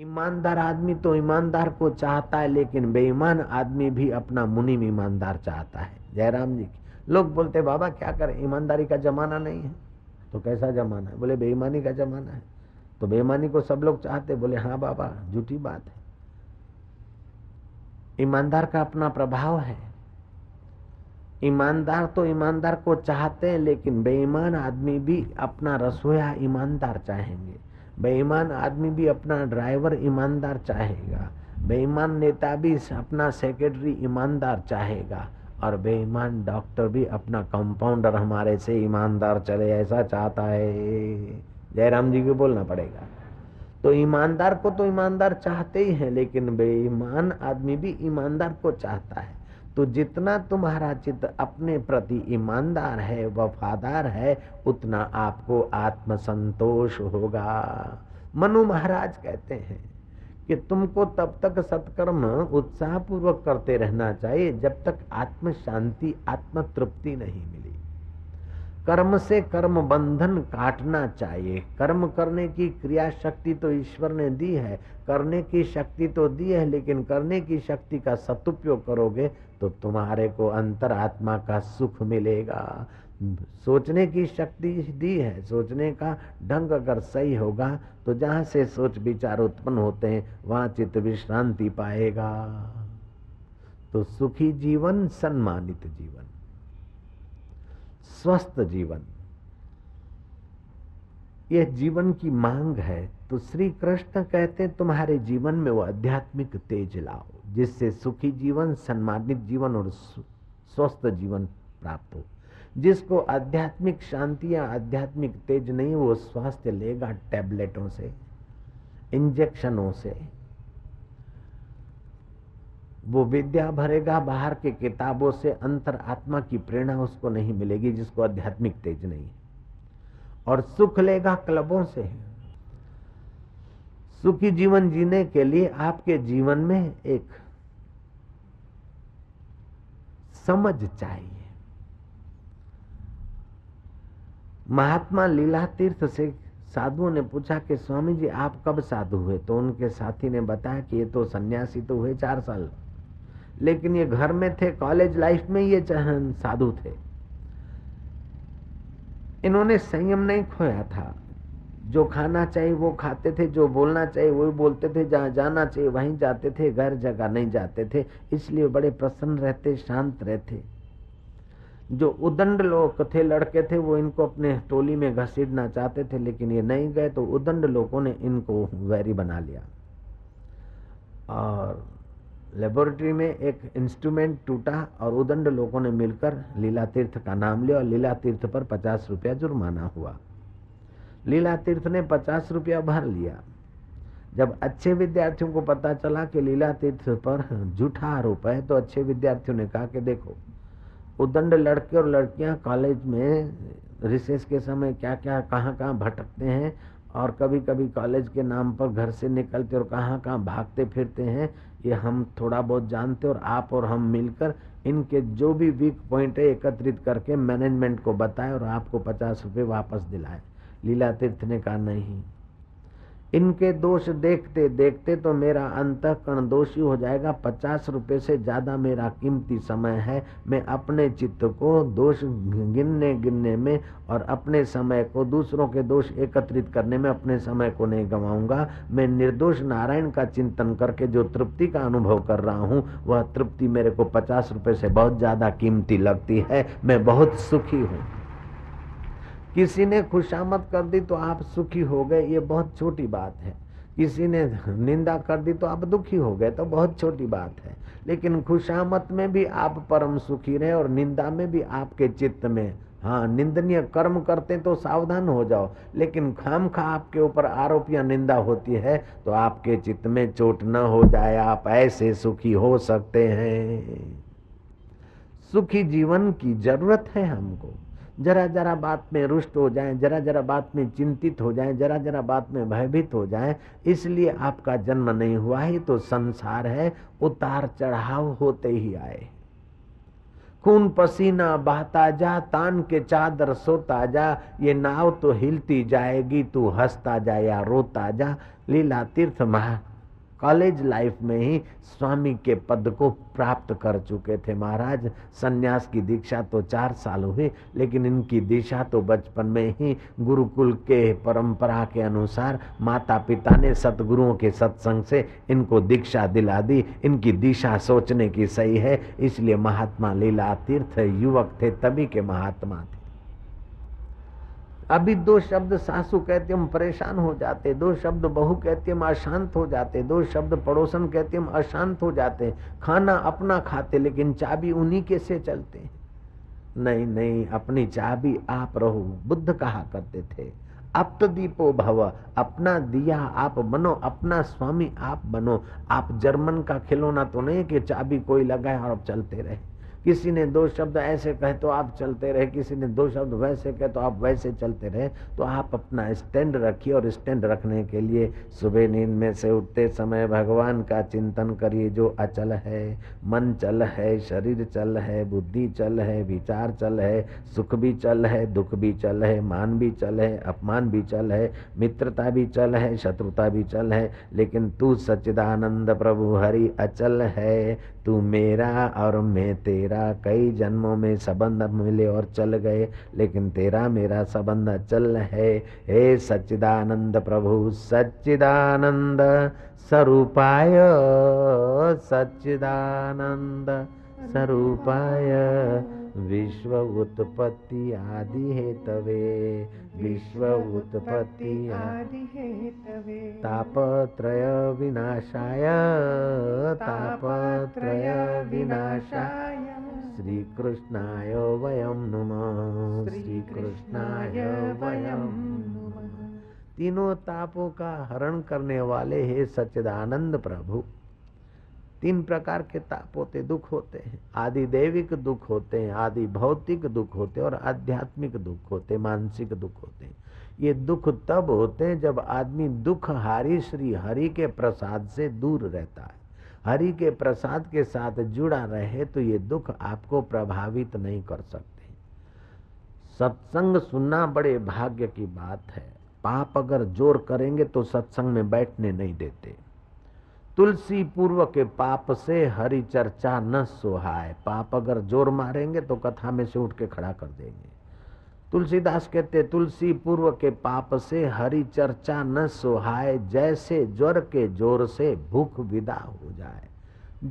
ईमानदार आदमी तो ईमानदार को चाहता है, लेकिन बेईमान आदमी भी अपना मुनीम ईमानदार चाहता है। जयराम जी की लोग बोलते बाबा क्या करें, ईमानदारी का जमाना नहीं है। तो कैसा जमाना है? बोले बेईमानी का जमाना है। तो बेईमानी को सब लोग चाहते। बोले हाँ बाबा, झूठी बात है। ईमानदार का अपना प्रभाव है। ईमानदार तो ईमानदार को चाहते हैं, लेकिन बेईमान आदमी भी अपना रसोईया ईमानदार चाहेंगे। बेईमान आदमी भी अपना ड्राइवर ईमानदार चाहेगा। बेईमान नेता भी अपना सेक्रेटरी ईमानदार चाहेगा। और बेईमान डॉक्टर भी अपना कंपाउंडर हमारे से ईमानदार चले, ऐसा चाहता है। जयराम जी को बोलना पड़ेगा। तो ईमानदार को तो ईमानदार चाहते ही हैं, लेकिन बेईमान आदमी भी ईमानदार को चाहता है। तो जितना तुम्हारा चित्त अपने प्रति ईमानदार है, वफादार है, उतना आपको आत्मसंतोष होगा। मनु महाराज कहते हैं कि तुमको तब तक सत्कर्म उत्साहपूर्वक करते रहना चाहिए जब तक आत्म शांति, आत्म तृप्ति नहीं मिली। कर्म से कर्म बंधन काटना चाहिए। कर्म करने की क्रिया शक्ति तो ईश्वर ने दी है, करने की शक्ति तो दी है, लेकिन करने की शक्ति का सदुपयोग करोगे तो तुम्हारे को अंतरात्मा का सुख मिलेगा। सोचने की शक्ति दी है, सोचने का ढंग अगर सही होगा तो जहाँ से सोच विचार उत्पन्न होते हैं वहाँ चित्त विश्रांति पाएगा। तो सुखी जीवन, सम्मानित जीवन, स्वस्थ जीवन, यह जीवन की मांग है। तो श्री कृष्ण कहते हैं तुम्हारे जीवन में वो आध्यात्मिक तेज लाओ जिससे सुखी जीवन, सम्मानित जीवन और स्वस्थ जीवन प्राप्त हो। जिसको आध्यात्मिक शांति या आध्यात्मिक तेज नहीं, वो स्वास्थ्य लेगा टैबलेटों से, इंजेक्शनों से। वो विद्या भरेगा बाहर के किताबों से, अंतर आत्मा की प्रेरणा उसको नहीं मिलेगी जिसको आध्यात्मिक तेज नहीं है। और सुख लेगा क्लबों से। सुखी जीवन जीने के लिए आपके जीवन में एक समझ चाहिए। महात्मा लीला तीर्थ से साधुओं ने पूछा कि स्वामी जी आप कब साधु हुए? तो उनके साथी ने बताया कि ये तो सन्यासी तो हुए 4 साल, लेकिन ये घर में थे, कॉलेज लाइफ में ये साधु थे। इन्होंने संयम नहीं खोया था। जो खाना चाहिए वो खाते थे, जो बोलना चाहिए वो बोलते थे, जहाँ जाना चाहिए वहीं जाते थे, गैर जगह नहीं जाते थे। इसलिए बड़े प्रसन्न रहते, शांत रहते। जो उदंड लोग थे, लड़के थे, वो इनको अपने टोली में घसीटना चाहते थे, लेकिन ये नहीं गए। तो उदंड लोगों ने इनको वैरी बना लिया। और लेबोरेटरी में एक इंस्ट्रूमेंट टूटा और उदंड लोगों ने मिलकर लीला तीर्थ का नाम लिया और लीला तीर्थ पर 50 रुपया जुर्माना हुआ। लीला तीर्थ ने 50 रुपया भर लिया। जब अच्छे विद्यार्थियों को पता चला कि लीला तीर्थ पर झूठा आरोप है, तो अच्छे विद्यार्थियों ने कहा कि देखो, उदंड लड़के और लड़कियां कॉलेज में रिसेस के समय क्या क्या, कहाँ कहाँ भटकते हैं, और कभी कभी कॉलेज के नाम पर घर से निकलते और कहाँ कहाँ भागते फिरते हैं, ये हम थोड़ा बहुत जानते। और आप और हम मिलकर इनके जो भी वीक पॉइंट है एकत्रित करके मैनेजमेंट को बताए और आपको 50 रुपये वापस दिलाए। लीला तीर्थ ने कहा नहीं, इनके दोष देखते देखते तो मेरा अंतःकरण दोषी हो जाएगा। 50 रुपये से ज़्यादा मेरा कीमती समय है। मैं अपने चित्त को दोष गिनने में और अपने समय को दूसरों के दोष एकत्रित करने में अपने समय को नहीं गंवाऊंगा। मैं निर्दोष नारायण का चिंतन करके जो तृप्ति का अनुभव कर रहा हूँ, वह तृप्ति मेरे को 50 रुपये से बहुत ज़्यादा कीमती लगती है। मैं बहुत सुखी हूँ। किसी ने खुशामद कर दी तो आप सुखी हो गए, ये बहुत छोटी बात है। किसी ने निंदा कर दी तो आप दुखी हो गए, तो बहुत छोटी बात है। लेकिन खुशामद में भी आप परम सुखी रहे और निंदा में भी आपके चित्त में, हाँ, निंदनीय कर्म करते तो सावधान हो जाओ, लेकिन खामखा आपके ऊपर आरोप या निंदा होती है तो आपके चित्त में चोट न हो जाए। आप ऐसे सुखी हो सकते हैं। सुखी जीवन की जरूरत है हमको। जरा जरा बात में रुष्ट हो जाएं, जरा जरा बात में चिंतित हो जाएं, जरा जरा बात में भयभीत हो जाएं। इसलिए आपका जन्म नहीं हुआ है, तो संसार है, उतार चढ़ाव होते ही आए। खून पसीना बहता जा, तान के चादर सोता जा, ये नाव तो हिलती जाएगी, तू हंसता जा या रोता जा। लीला तीर्थ महा कॉलेज लाइफ में ही स्वामी के पद को प्राप्त कर चुके थे महाराज। सन्यास की दीक्षा तो 4 साल हुई, लेकिन इनकी दीक्षा तो बचपन में ही गुरुकुल के परंपरा के अनुसार माता पिता ने सतगुरुओं के सत्संग से इनको दीक्षा दिला दी। इनकी दीक्षा सोचने की सही है, इसलिए महात्मा लीला तीर्थ युवक थे, तभी के महात्मा थे। अभी 2 शब्द सासू कहती हम परेशान हो जाते, 2 शब्द बहू कहती हम अशांत हो जाते, 2 शब्द पड़ोसन कहती हम अशांत हो जाते। खाना अपना खाते लेकिन चाबी उन्हीं के से चलते। नहीं नहीं, अपनी चाबी आप रहो, बुद्ध कहा करते थे आप्त दीपो भव, अपना दिया आप बनो, अपना स्वामी आप बनो। आप जर्मन का खिलौना तो नहीं कि चाबी कोई लगाए और आप चलते रहे। किसी ने 2 शब्द ऐसे कहे तो आप चलते रहे, किसी ने 2 शब्द वैसे कहे तो आप वैसे चलते रहे। तो आप अपना स्टैंड रखिए, और स्टैंड रखने के लिए सुबह नींद में से उठते समय भगवान का चिंतन करिए। जो अचल है, मन चल है, शरीर चल है, बुद्धि चल है, विचार चल है, सुख भी चल है, दुख भी चल है, मान भी चल है, अपमान भी चल है, मित्रता भी चल है, शत्रुता भी चल है, लेकिन तू सच्चिदानंद प्रभु हरि अचल है। तू मेरा और मैं तेरा, कई जन्मों में संबंध मिले और चल गए, लेकिन तेरा मेरा संबंध अचल है। हे सच्चिदानंद प्रभु, सच्चिदानंद स्वरूपाय, सच्चिदानंद स्वरूपाय, विश्व उत्पत्ति आदि हेतवे, विश्व उत्पत्ति आदि हेतवे, तापत्रय विनाशाय, तापत्रय विनाशाय, श्री कृष्णाय वयम नमः, श्री कृष्णाय वयम नमः। तीनों तापों का हरण करने वाले हे सच्चिदानंद प्रभु। 3 प्रकार के ताप होते, दुख होते हैं। आदि दैविक दुख होते हैं, आदि भौतिक दुख होते हैं, और आध्यात्मिक दुख होते, मानसिक दुख होते हैं। ये दुख तब होते हैं जब आदमी दुखहारी श्री हरि के प्रसाद से दूर रहता है। हरि के प्रसाद के साथ जुड़ा रहे तो ये दुख आपको प्रभावित नहीं कर सकते। सत्संग सुनना बड़े भाग्य की बात है। पाप अगर जोर करेंगे तो सत्संग में बैठने नहीं देते। तुलसी पूर्व के पाप से हरि चर्चा न सोहाय। पाप अगर जोर मारेंगे तो कथा में से उठ के खड़ा कर देंगे। तुलसीदास कहते तुलसी पूर्व के पाप से हरि चर्चा न सोहाय, जैसे ज्वर के जोर से भूख विदा हो जाए।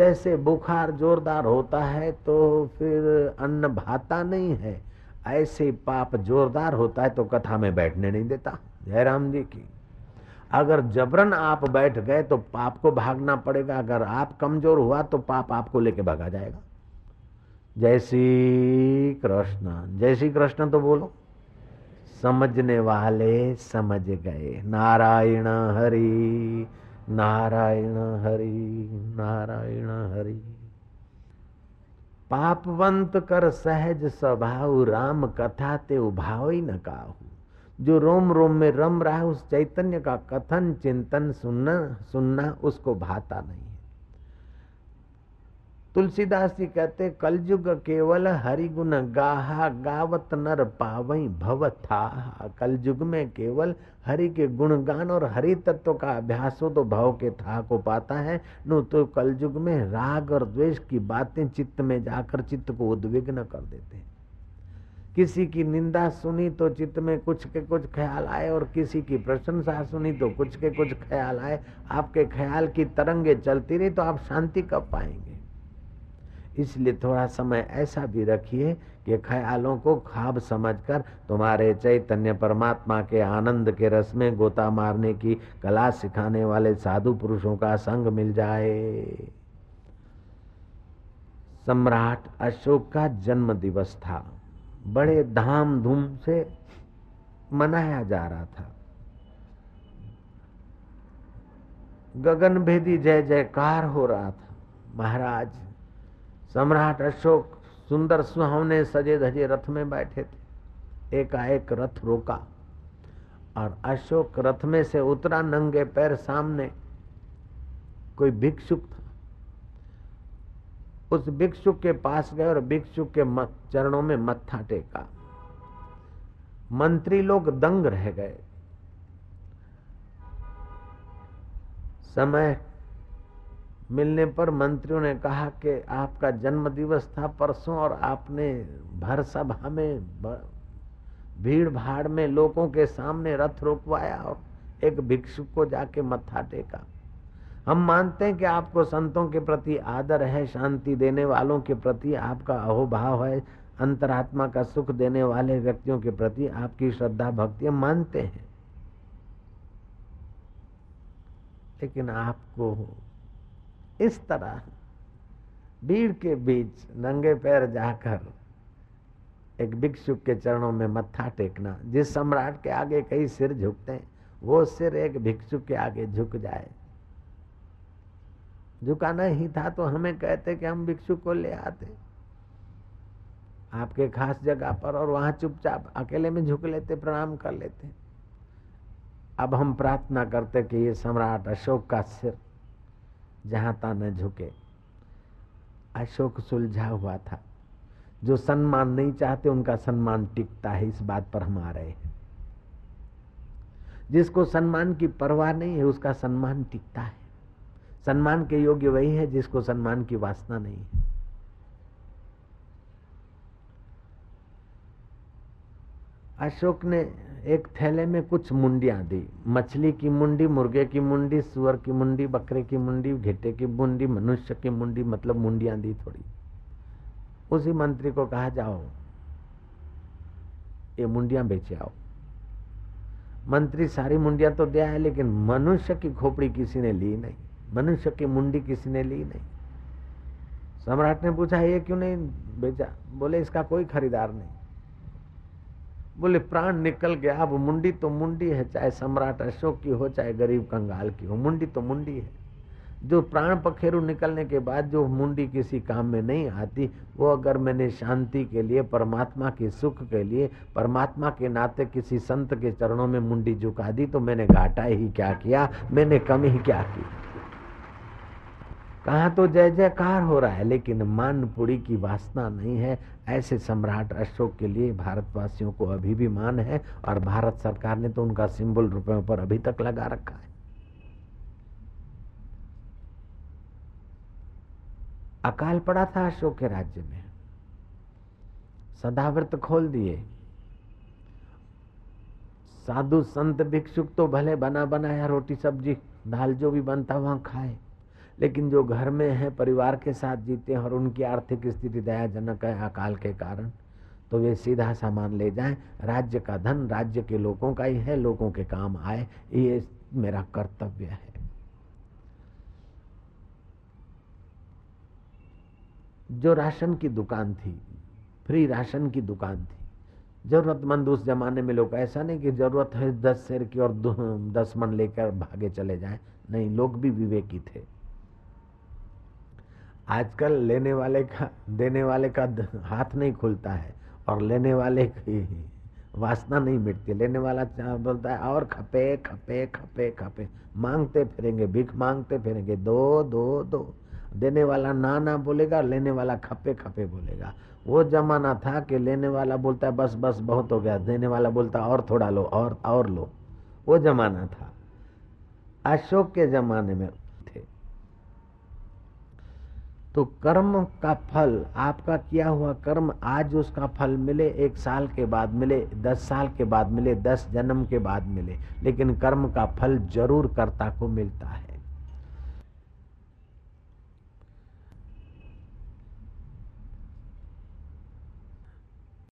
जैसे बुखार जोरदार होता है तो फिर अन्न भाता नहीं है, ऐसे पाप जोरदार होता है तो कथा में बैठने नहीं देता। जयराम जी की। अगर जबरन आप बैठ गए तो पाप को भागना पड़ेगा। अगर आप कमजोर हुआ तो पाप आपको लेके भागा जाएगा। जय श्री कृष्ण, जय श्री कृष्ण तो बोलो। समझने वाले समझ गए। नारायण हरि, नारायण हरि, नारायण हरि। पापवंत कर सहज स्वभाव, राम कथा ते उभावई न काहू। जो रोम रोम में रम रहा है, उस चैतन्य का कथन चिंतन सुनना उसको भाता नहीं है। तुलसीदास जी कहते कलयुग केवल हरिगुण गाहा, गावत नर पावई भवथा। कलयुग में केवल हरि के गुणगान और हरि तत्व का अभ्यास हो तो भाव के था को पाता है, न तो कलयुग में राग और द्वेष की बातें चित्त में जाकर चित्त को उद्विग्न कर देते हैं। किसी की निंदा सुनी तो चित्त में कुछ के कुछ ख्याल आए, और किसी की प्रशंसा सुनी तो कुछ के कुछ ख्याल आए। आपके ख्याल की तरंगे चलती रही तो आप शांति कब पाएंगे। इसलिए थोड़ा समय ऐसा भी रखिए कि ख्यालों को ख्वाब समझकर तुम्हारे चैतन्य परमात्मा के आनंद के रस में गोता मारने की कला सिखाने वाले साधु पुरुषों का संग मिल जाए। सम्राट अशोक का जन्म दिवस था, बड़े धाम धूम से मनाया जा रहा था। गगनभेदी जय जयकार हो रहा था। महाराज सम्राट अशोक सुंदर सुहावने सजे धजे रथ में बैठे थे। एकाएक रथ रोका और अशोक रथ में से उतरा नंगे पैर। सामने कोई भिक्षुक था। उस भिक्षु के पास गए और भिक्षु के चरणों में मत्था टेका। मंत्री लोग दंग रह गए। समय मिलने पर मंत्रियों ने कहा कि आपका जन्मदिवस था परसों और आपने भर सभा में भीड़ भाड़ में लोगों के सामने रथ रोकवाया और एक भिक्षु को जाके मत्था टेका। हम मानते हैं कि आपको संतों के प्रति आदर है, शांति देने वालों के प्रति आपका अहोभाव है, अंतरात्मा का सुख देने वाले व्यक्तियों के प्रति आपकी श्रद्धा भक्ति हम मानते हैं, लेकिन आपको इस तरह भीड़ के बीच नंगे पैर जाकर एक भिक्षु के चरणों में मत्था टेकना, जिस सम्राट के आगे कई सिर झुकते हैं वो सिर एक भिक्षु के आगे झुक जाए। झुकाना ही था तो हमें कहते कि हम भिक्षु को ले आते आपके खास जगह पर और वहां चुपचाप अकेले में झुक लेते, प्रणाम कर लेते। अब हम प्रार्थना करते कि ये सम्राट अशोक का सिर जहां ता न झुके। अशोक सुलझा हुआ था, जो सम्मान नहीं चाहते उनका सम्मान टिकता है, इस बात पर हम आ रहे हैं। जिसको सम्मान की परवाह नहीं है उसका सम्मान टिकता है। सम्मान के योग्य वही है जिसको सम्मान की वासना नहीं है। अशोक ने एक थैले में कुछ मुंडियां दी, मछली की मुंडी, मुर्गे की मुंडी, सुअर की मुंडी, बकरे की मुंडी, घेटे की मुंडी, मनुष्य की मुंडी, मतलब मुंडियां दी थोड़ी। उसी मंत्री को कहा जाओ ये मुंडियां बेचे आओ। मंत्री सारी मुंडियां तो दिया है लेकिन मनुष्य की खोपड़ी किसी ने ली नहीं, मनुष्य की मुंडी किसी ने ली नहीं। सम्राट ने पूछा ये क्यों नहीं बेचा? बोले इसका कोई खरीदार नहीं। बोले प्राण निकल गया, अब मुंडी तो मुंडी है, चाहे सम्राट अशोक की हो चाहे गरीब कंगाल की हो, मुंडी तो मुंडी है। जो प्राण पखेरु निकलने के बाद जो मुंडी किसी काम में नहीं आती, वो अगर मैंने शांति के लिए, परमात्मा के सुख के लिए, परमात्मा के नाते किसी संत के चरणों में मुंडी झुका दी तो मैंने घाटा ही क्या किया, मैंने कम ही क्या की। कहाँ तो जय जयकार हो रहा है लेकिन मानपुड़ी की वासना नहीं है। ऐसे सम्राट अशोक के लिए भारतवासियों को अभी भी मान है और भारत सरकार ने तो उनका सिंबल रुपयों पर अभी तक लगा रखा है। अकाल पड़ा था अशोक के राज्य में, सदाव्रत खोल दिए, साधु संत भिक्षुक तो भले बना बनाया रोटी सब्जी दाल जो भी बनता वहां खाए, लेकिन जो घर में है परिवार के साथ जीते हैं और उनकी आर्थिक स्थिति दयाजनक है अकाल के कारण, तो वे सीधा सामान ले जाएं। राज्य का धन राज्य के लोगों का ही है, लोगों के काम आए, ये मेरा कर्तव्य है। जो राशन की दुकान थी, फ्री राशन की दुकान थी, जरूरतमंद उस जमाने में लोग, ऐसा नहीं कि जरूरत है 10 सेर की और 10 मन लेकर भागे चले जाएं, नहीं, लोग भी विवेकी थे। आजकल लेने वाले का देने वाले का हाथ नहीं खुलता है और लेने वाले की वासना नहीं मिटती। लेने वाला बोलता है और खपे खपे खपे खपे, मांगते फिरेंगे, भीख मांगते फिरेंगे, दो दो दो। देने वाला ना ना बोलेगा, लेने वाला खपे खपे बोलेगा। वो जमाना था कि लेने वाला बोलता है बस बस बहुत हो गया, देने वाला बोलता है और थोड़ा लो और लो। वो जमाना था अशोक के जमाने में। तो कर्म का फल, आपका किया हुआ कर्म आज उसका फल मिले, 1 साल के बाद मिले, 10 साल के बाद मिले, 10 जन्म के बाद मिले, लेकिन कर्म का फल जरूर कर्ता को मिलता है।